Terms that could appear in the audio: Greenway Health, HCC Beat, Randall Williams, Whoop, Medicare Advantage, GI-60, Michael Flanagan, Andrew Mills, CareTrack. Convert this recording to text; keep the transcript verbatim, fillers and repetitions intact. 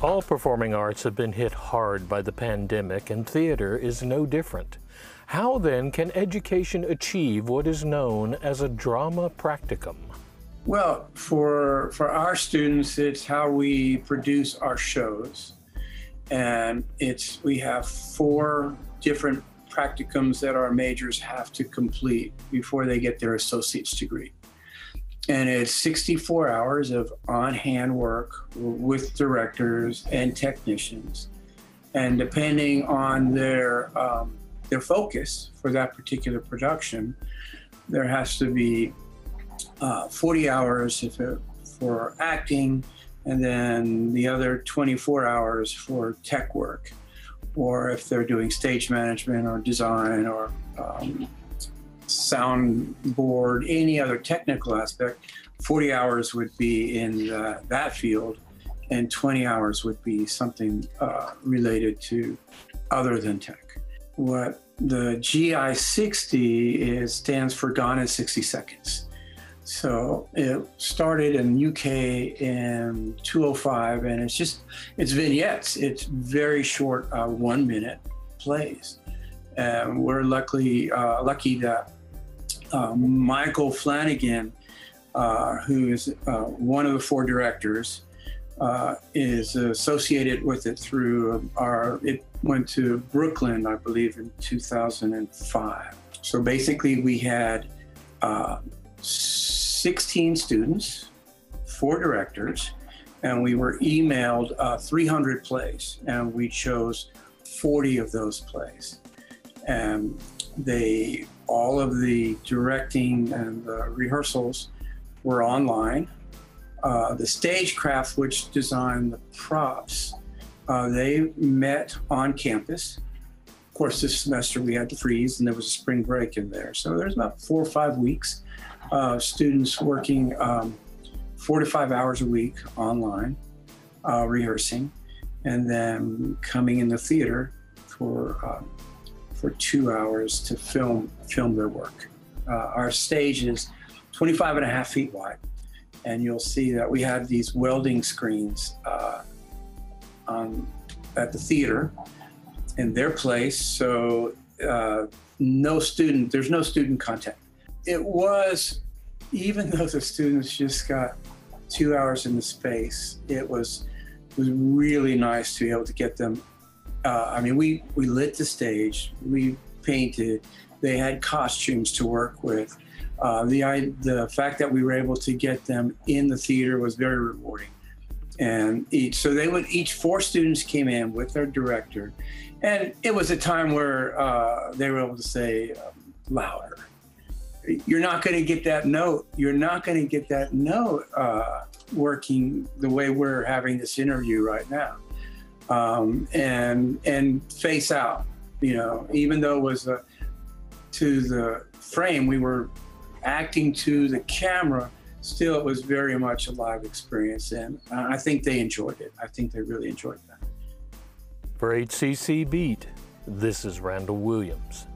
All performing arts have been hit hard by the pandemic, and theater is no different. How then can education achieve what is known as a drama practicum? Well, for, for our students, it's how we produce our shows. And it's, we have four different practicums that our majors have to complete before they get their associate's degree. And it's sixty-four hours of on-hand work with directors and technicians. And depending on their, um, their focus for that particular production, there has to be uh, forty hours if it, for acting, and then the other twenty-four hours for tech work, or if they're doing stage management or design or um, soundboard, any other technical aspect, forty hours would be in uh, that field, and twenty hours would be something uh, related to other than tech. What the G I sixty is, stands for Gone in sixty Seconds. So it started in U K in two oh five, and it's just, it's vignettes. It's very short uh, one minute plays. And we're luckily, uh, lucky that uh, Michael Flanagan, uh, who is uh, one of the four directors, uh, is associated with it through our, it went to Brooklyn, I believe, in two thousand five. So basically we had uh, sixteen students, four directors, and we were emailed uh, three hundred plays, and we chose forty of those plays. And they, all of the directing and the rehearsals were online. Uh, the stagecraft, which designed the props, uh, they met on campus. Of course, this semester we had to freeze, and there was a spring break in there. So there's about four or five weeks of students working um, four to five hours a week online, uh, rehearsing, and then coming in the theater for uh, for two hours to film film their work. Uh, our stage is twenty-five and a half feet wide, and you'll see that we had these welding screens uh, on, at the theater in their place, so uh, no student, there's no student contact. It was, even though the students just got two hours in the space, it was, it was really nice to be able to get them. Uh, I mean, we, we lit the stage, we painted, they had costumes to work with. Uh, the, I, the fact that we were able to get them in the theater was very rewarding. And each, so they would, each four students came in with their director, and it was a time where uh, they were able to say um, louder. You're not going to get that note. You're not going to get that note uh, working the way we're having this interview right now. Um, and and face out, you know, even though it was uh, to the frame, we were acting to the camera, still it was very much a live experience, and uh, I think they enjoyed it. I think they really enjoyed that. For H C C Beat, this is Randall Williams.